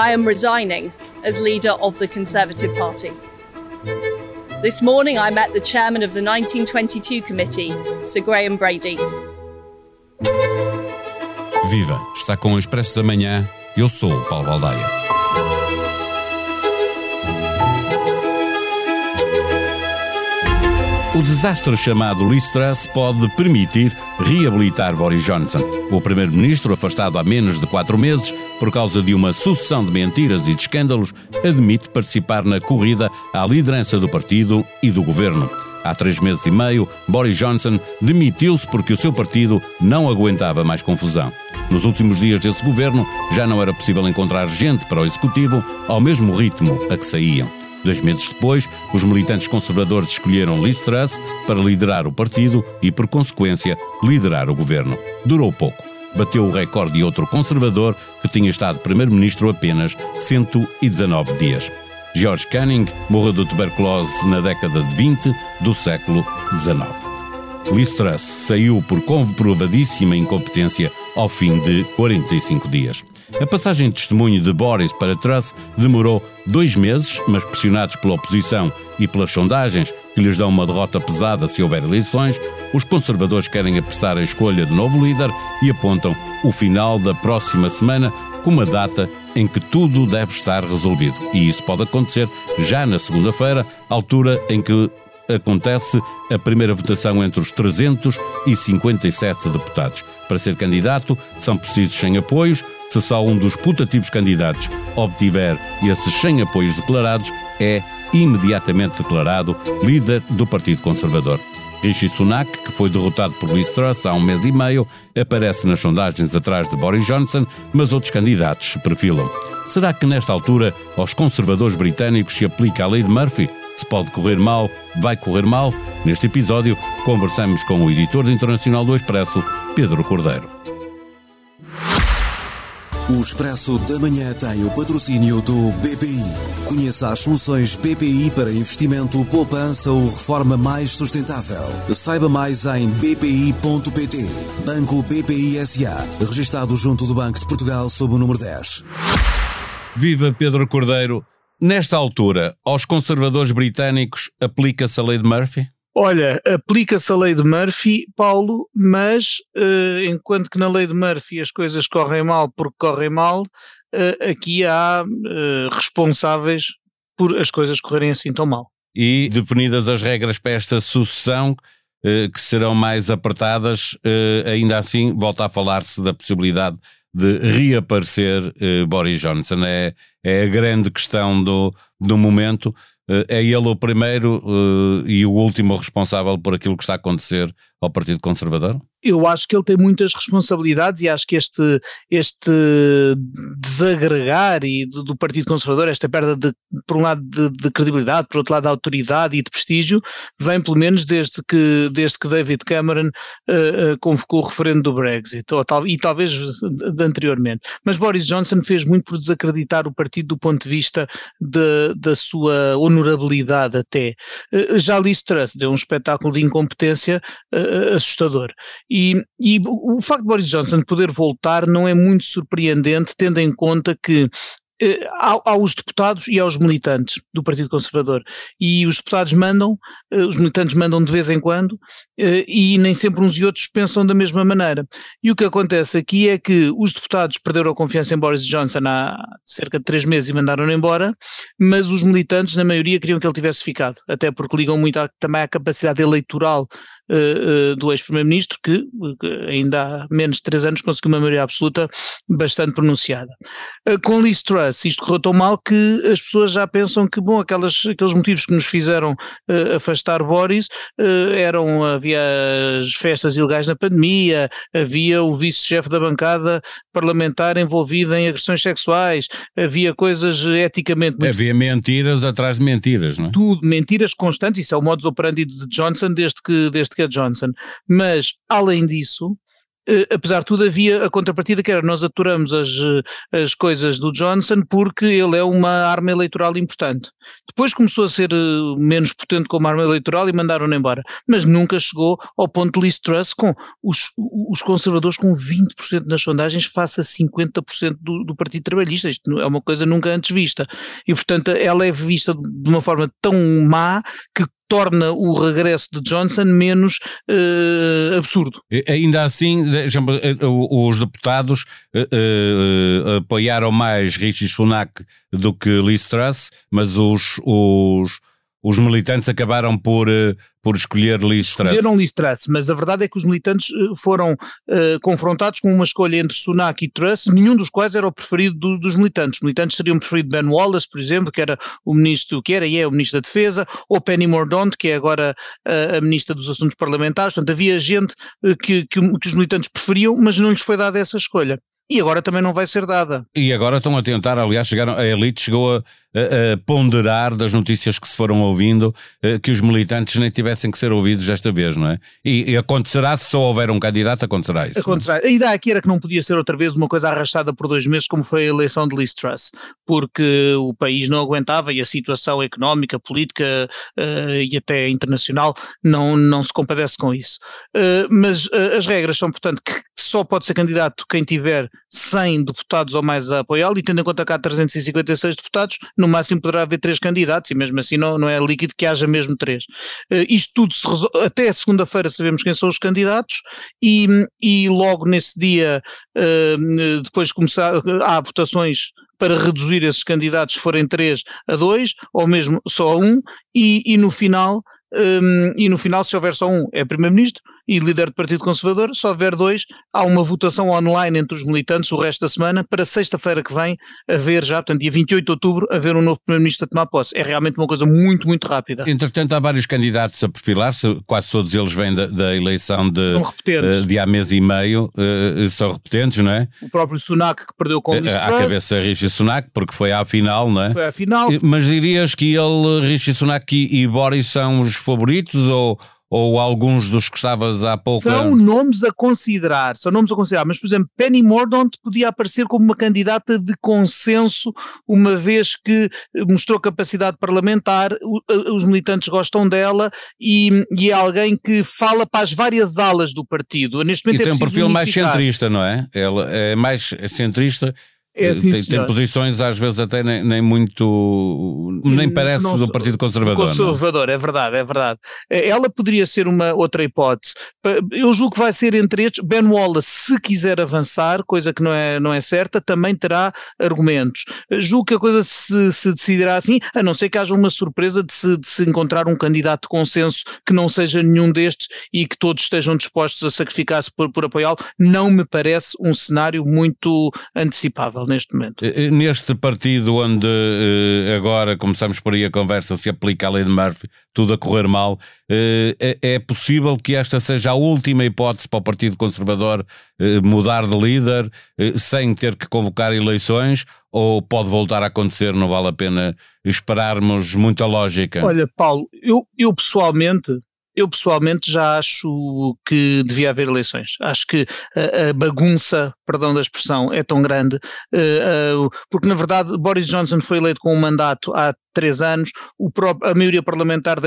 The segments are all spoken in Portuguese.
I am resigning as leader of the Conservative Party. This morning I met the chairman of the 1922 committee, Sir Graham Brady. Viva! Está com o Expresso da Manhã. Eu sou o Paulo Baldaia. O desastre chamado Liz Truss pode permitir reabilitar Boris Johnson. O primeiro-ministro, afastado há menos de 4 meses por causa de uma sucessão de mentiras e de escândalos, admite participar na corrida à liderança do partido e do governo. Há 3 meses e meio, Boris Johnson demitiu-se porque o seu partido não aguentava mais confusão. Nos últimos dias desse governo, já não era possível encontrar gente para o executivo ao mesmo ritmo a que saíam. 2 meses depois, os militantes conservadores escolheram Liz Truss para liderar o partido e, por consequência, liderar o governo. Durou pouco. Bateu o recorde de outro conservador que tinha estado primeiro-ministro apenas 119 dias. George Canning morreu de tuberculose na década de 20 do século XIX. Liz Truss saiu por comprovadíssima incompetência ao fim de 45 dias. A passagem de testemunho de Boris para Truss demorou 2 meses, mas pressionados pela oposição e pelas sondagens, que lhes dão uma derrota pesada se houver eleições, os conservadores querem apressar a escolha de novo líder e apontam o final da próxima semana como a data em que tudo deve estar resolvido. E isso pode acontecer já na segunda-feira, altura em que acontece a primeira votação entre os 357 deputados. Para ser candidato, são precisos 100 apoios. Se só um dos putativos candidatos obtiver esses 100 apoios declarados, é imediatamente declarado líder do Partido Conservador. Rishi Sunak, que foi derrotado por Liz Truss há 1 mês e meio, aparece nas sondagens atrás de Boris Johnson, mas outros candidatos se perfilam. Será que nesta altura aos conservadores britânicos se aplica a lei de Murphy? Se pode correr mal, vai correr mal? Neste episódio, conversamos com o editor internacional do Expresso, Pedro Cordeiro. O Expresso da Manhã tem o patrocínio do BPI. Conheça as soluções BPI para investimento, poupança ou reforma mais sustentável. Saiba mais em bpi.pt. Banco BPI S.A. Registado junto do Banco de Portugal sob o número 10. Viva Pedro Cordeiro! Nesta altura, aos conservadores britânicos aplica-se a lei de Murphy? Olha, aplica-se a lei de Murphy, Paulo, mas enquanto que na lei de Murphy as coisas correm mal porque correm mal, aqui há responsáveis por as coisas correrem assim tão mal. E definidas as regras para esta sucessão, que serão mais apertadas, ainda assim volta a falar-se da possibilidade de reaparecer Boris Johnson. É a grande questão do momento. É ele o primeiro e o último responsável por aquilo que está a acontecer ao Partido Conservador? Eu acho que ele tem muitas responsabilidades e acho que este desagregar e do Partido Conservador, esta perda por um lado de credibilidade, por outro lado de autoridade e de prestígio, vem pelo menos desde que David Cameron convocou o referendo do Brexit, e talvez de anteriormente. Mas Boris Johnson fez muito por desacreditar o partido do ponto de vista da sua honorabilidade até. Já Liz Truss deu um espetáculo de incompetência assustador. E o facto de Boris Johnson poder voltar não é muito surpreendente, tendo em conta que aos deputados e aos militantes do Partido Conservador, e os deputados mandam, os militantes mandam de vez em quando, e nem sempre uns e outros pensam da mesma maneira. E o que acontece aqui é que os deputados perderam a confiança em Boris Johnson há cerca de 3 meses e mandaram-no embora, mas os militantes na maioria queriam que ele tivesse ficado, até porque ligam muito também à capacidade eleitoral do ex-primeiro-ministro, que ainda há menos de 3 anos conseguiu uma maioria absoluta bastante pronunciada. Com Liz Truss isto correu tão mal que as pessoas já pensam que, bom, aqueles motivos que nos fizeram afastar Boris, havia as festas ilegais na pandemia, havia o vice-chefe da bancada parlamentar envolvido em agressões sexuais, havia coisas eticamente… Havia mentiras atrás de mentiras, não é? Tudo, mentiras constantes, isso é o modus operandi de Johnson desde que é Johnson, mas além disso apesar de tudo havia a contrapartida que era nós aturamos as coisas do Johnson porque ele é uma arma eleitoral importante. Depois começou a ser menos potente como arma eleitoral e mandaram-no embora, mas nunca chegou ao ponto de Liz Truss com os conservadores com 20% nas sondagens face a 50% do Partido Trabalhista. Isto é uma coisa nunca antes vista e portanto ela é vista de uma forma tão má que torna o regresso de Johnson menos absurdo. Ainda assim, os deputados apoiaram mais Rishi Sunak do que Liz Truss, mas os militantes acabaram por escolher Liz Truss. Escolheram Liz Truss, mas a verdade é que os militantes foram confrontados com uma escolha entre Sunak e Truss, nenhum dos quais era o preferido dos militantes. Os militantes seriam preferido Ben Wallace, por exemplo, que era o ministro, que era e é o ministro da Defesa, ou Penny Mordaunt, que é agora a ministra dos Assuntos Parlamentares. Portanto, havia gente que os militantes preferiam, mas não lhes foi dada essa escolha. E agora também não vai ser dada. E agora estão a tentar, aliás, a elite chegou a ponderar das notícias que se foram ouvindo, que os militantes nem tivessem que ser ouvidos desta vez, não é? E acontecerá, se só houver um candidato, acontecerá isso. Acontecerá. A ideia aqui era que não podia ser outra vez uma coisa arrastada por 2 meses, como foi a eleição de Liz Truss, porque o país não aguentava e a situação económica, política e até internacional não se compadece com isso. Mas as regras são, portanto, que só pode ser candidato quem tiver 100 deputados ou mais a apoiá-lo, e tendo em conta que há 356 deputados, no máximo poderá haver 3 candidatos, e mesmo assim não é líquido que haja mesmo 3. Isto tudo se resolve, até segunda-feira sabemos quem são os candidatos, e logo nesse dia, depois há votações para reduzir esses candidatos, se forem 3 a 2, ou mesmo só a 1, e no final, se houver só 1, é primeiro-ministro e líder do Partido Conservador. Se houver 2, há uma votação online entre os militantes o resto da semana, para sexta-feira que vem haver já, portanto dia 28 de outubro, haver um novo primeiro-ministro a tomar posse. É realmente uma coisa muito, muito rápida. Entretanto há vários candidatos a perfilar-se, quase todos eles vêm da eleição de há mês e meio, são repetentes, não é? O próprio Sunak, que perdeu com o Liz Truss. À cabeça Rishi Sunak, porque foi à final, não é? Foi à final. Mas dirias que ele, Rishi Sunak e Boris são os favoritos ou alguns dos que estavas há pouco... São nomes a considerar, mas por exemplo Penny Mordaunt podia aparecer como uma candidata de consenso, uma vez que mostrou capacidade parlamentar, os militantes gostam dela e é alguém que fala para as várias alas do partido. Neste momento e tem um perfil mais centrista, não é? Ela é mais centrista... É, sim, tem posições às vezes até nem muito, sim, nem parece não, do Partido Conservador. Conservador, não? É verdade. Ela poderia ser uma outra hipótese. Eu julgo que vai ser entre estes. Ben Wallace, se quiser avançar, coisa que não é certa, também terá argumentos. Julgo que a coisa se decidirá assim, a não ser que haja uma surpresa de se encontrar um candidato de consenso que não seja nenhum destes e que todos estejam dispostos a sacrificar-se por apoiá-lo. Não me parece um cenário muito antecipável neste momento. Neste partido onde agora começamos por aí a conversa, se aplica a lei de Murphy, tudo a correr mal, é possível que esta seja a última hipótese para o Partido Conservador mudar de líder sem ter que convocar eleições, ou pode voltar a acontecer, não vale a pena esperarmos muita lógica? Olha, Paulo, eu pessoalmente já acho que devia haver eleições. Acho que a bagunça, perdão da expressão, é tão grande, porque na verdade Boris Johnson foi eleito com um mandato há 3 anos, a maioria parlamentar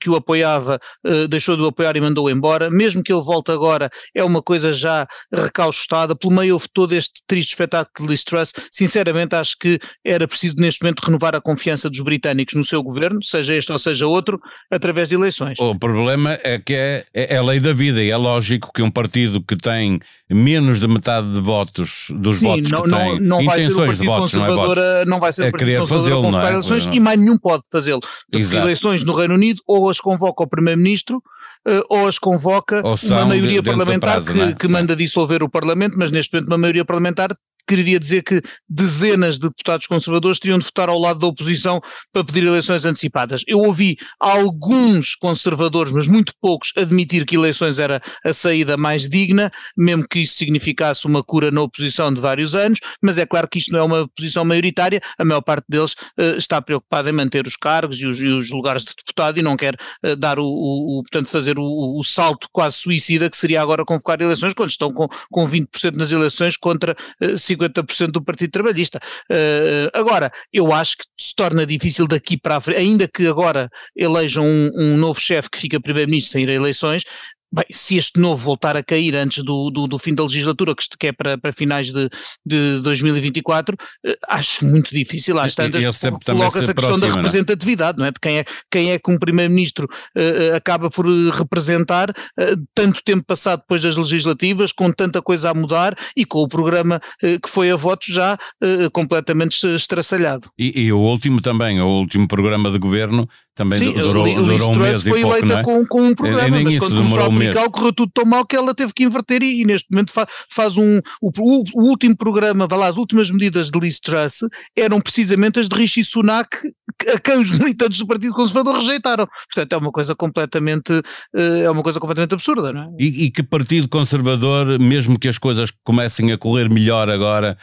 que o apoiava deixou de o apoiar e mandou-o embora. Mesmo que ele volte agora, é uma coisa já recalchutada. Pelo meio houve todo este triste espetáculo de Liz Truss. Sinceramente acho que era preciso neste momento renovar a confiança dos britânicos no seu governo, seja este ou seja outro, através de eleições. O problema é que é a lei da vida e é lógico que um partido que tem menos de metade de votos, dos sim, votos não, que tem, não vai intenções de votos, não é votos, não vai ser o Partido Conservador convocar eleições, e mais nenhum pode fazê-lo. Porque eleições no Reino Unido ou as convoca o Primeiro-Ministro, ou as convoca uma maioria parlamentar que manda dissolver o Parlamento, mas neste momento uma maioria parlamentar quereria dizer que dezenas de deputados conservadores teriam de votar ao lado da oposição para pedir eleições antecipadas. Eu ouvi alguns conservadores, mas muito poucos, admitir que eleições era a saída mais digna, mesmo que isso significasse uma cura na oposição de vários anos, mas é claro que isto não é uma posição maioritária, a maior parte deles está preocupada em manter os cargos e os lugares de deputado e não quer dar portanto, fazer o salto quase suicida que seria agora convocar eleições, quando estão com 20% nas eleições contra 50% do Partido Trabalhista. Agora, eu acho que se torna difícil daqui para a frente, ainda que agora elejam um novo chefe que fica primeiro-ministro sem ir a eleições. Bem, se este novo voltar a cair antes do fim da legislatura, que é para finais de 2024, acho muito difícil, às tantas, coloca-se a questão da representatividade, não é? De quem é que um primeiro-ministro acaba por representar tanto tempo passado depois das legislativas, com tanta coisa a mudar e com o programa que foi a voto já completamente estraçalhado. E o último também, o último programa de governo, também sim, durou um mês e pouco, não é? Sim, foi eleita com um programa, mas quando começou a aplicar, correu tudo tão mal que ela teve que inverter e neste momento faz o último programa, vai lá, as últimas medidas de Liz Truss eram precisamente as de Rishi Sunak, a quem os militantes do Partido Conservador rejeitaram. Portanto, é uma coisa completamente absurda, não é? E que Partido Conservador, mesmo que as coisas comecem a correr melhor agora,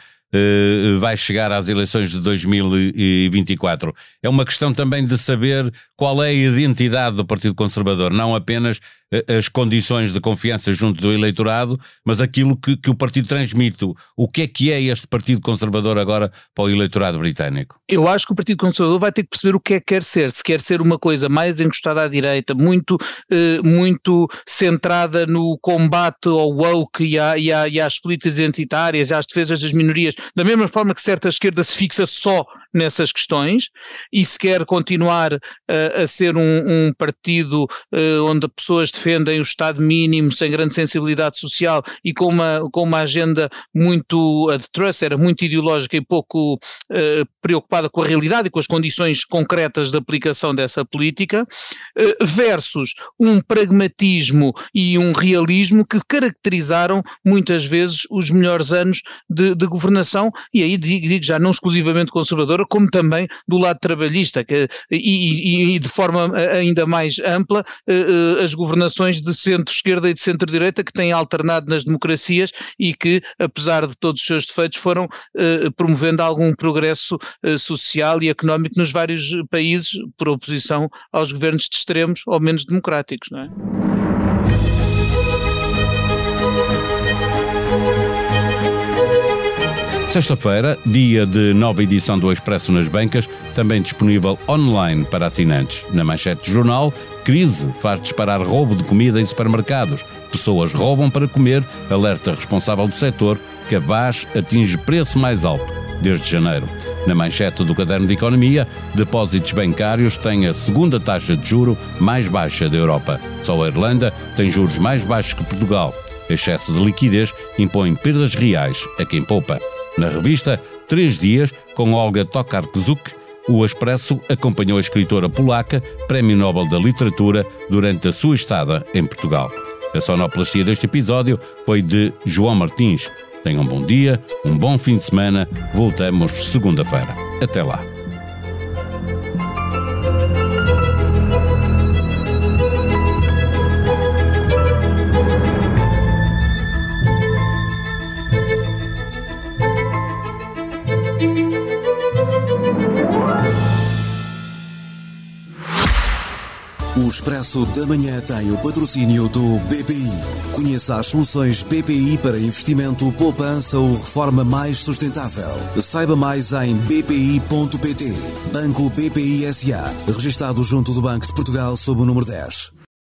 vai chegar às eleições de 2024. É uma questão também de saber qual é a identidade do Partido Conservador, não apenas as condições de confiança junto do eleitorado, mas aquilo que o partido transmite. O que é este Partido Conservador agora para o eleitorado britânico? Eu acho que o Partido Conservador vai ter que perceber o que é que quer ser. Se quer ser uma coisa mais encostada à direita, muito centrada no combate ao woke e às políticas identitárias e às defesas das minorias, da mesma forma que certa esquerda se fixa só nessas questões, e se quer continuar a ser um partido onde pessoas defendem o Estado mínimo sem grande sensibilidade social e com uma agenda muito, a de Truss era muito ideológica e pouco preocupada com a realidade e com as condições concretas de aplicação dessa política, versus um pragmatismo e um realismo que caracterizaram muitas vezes os melhores anos de governação, e aí digo já não exclusivamente conservadora, como também do lado trabalhista, e de forma ainda mais ampla, as governações de centro-esquerda e de centro-direita que têm alternado nas democracias e que, apesar de todos os seus defeitos, foram promovendo algum progresso social e económico nos vários países, por oposição aos governos de extremos ou menos democráticos, não é? Sexta-feira, dia de nova edição do Expresso nas bancas, também disponível online para assinantes. Na manchete de jornal, crise faz disparar roubo de comida em supermercados. Pessoas roubam para comer, alerta responsável do setor, cabaz atinge preço mais alto desde janeiro. Na manchete do Caderno de Economia, depósitos bancários têm a segunda taxa de juro mais baixa da Europa. Só a Irlanda tem juros mais baixos que Portugal. Excesso de liquidez impõe perdas reais a quem poupa. Na revista 3 Dias, com Olga Tokarczuk, o Expresso acompanhou a escritora polaca, Prémio Nobel da Literatura, durante a sua estada em Portugal. A sonoplastia deste episódio foi de João Martins. Tenham um bom dia, um bom fim de semana. Voltamos segunda-feira. Até lá. O Expresso da Manhã tem o patrocínio do BPI. Conheça as soluções BPI para investimento, poupança ou reforma mais sustentável. Saiba mais em bpi.pt. Banco BPI S.A. Registado junto do Banco de Portugal sob o número 10.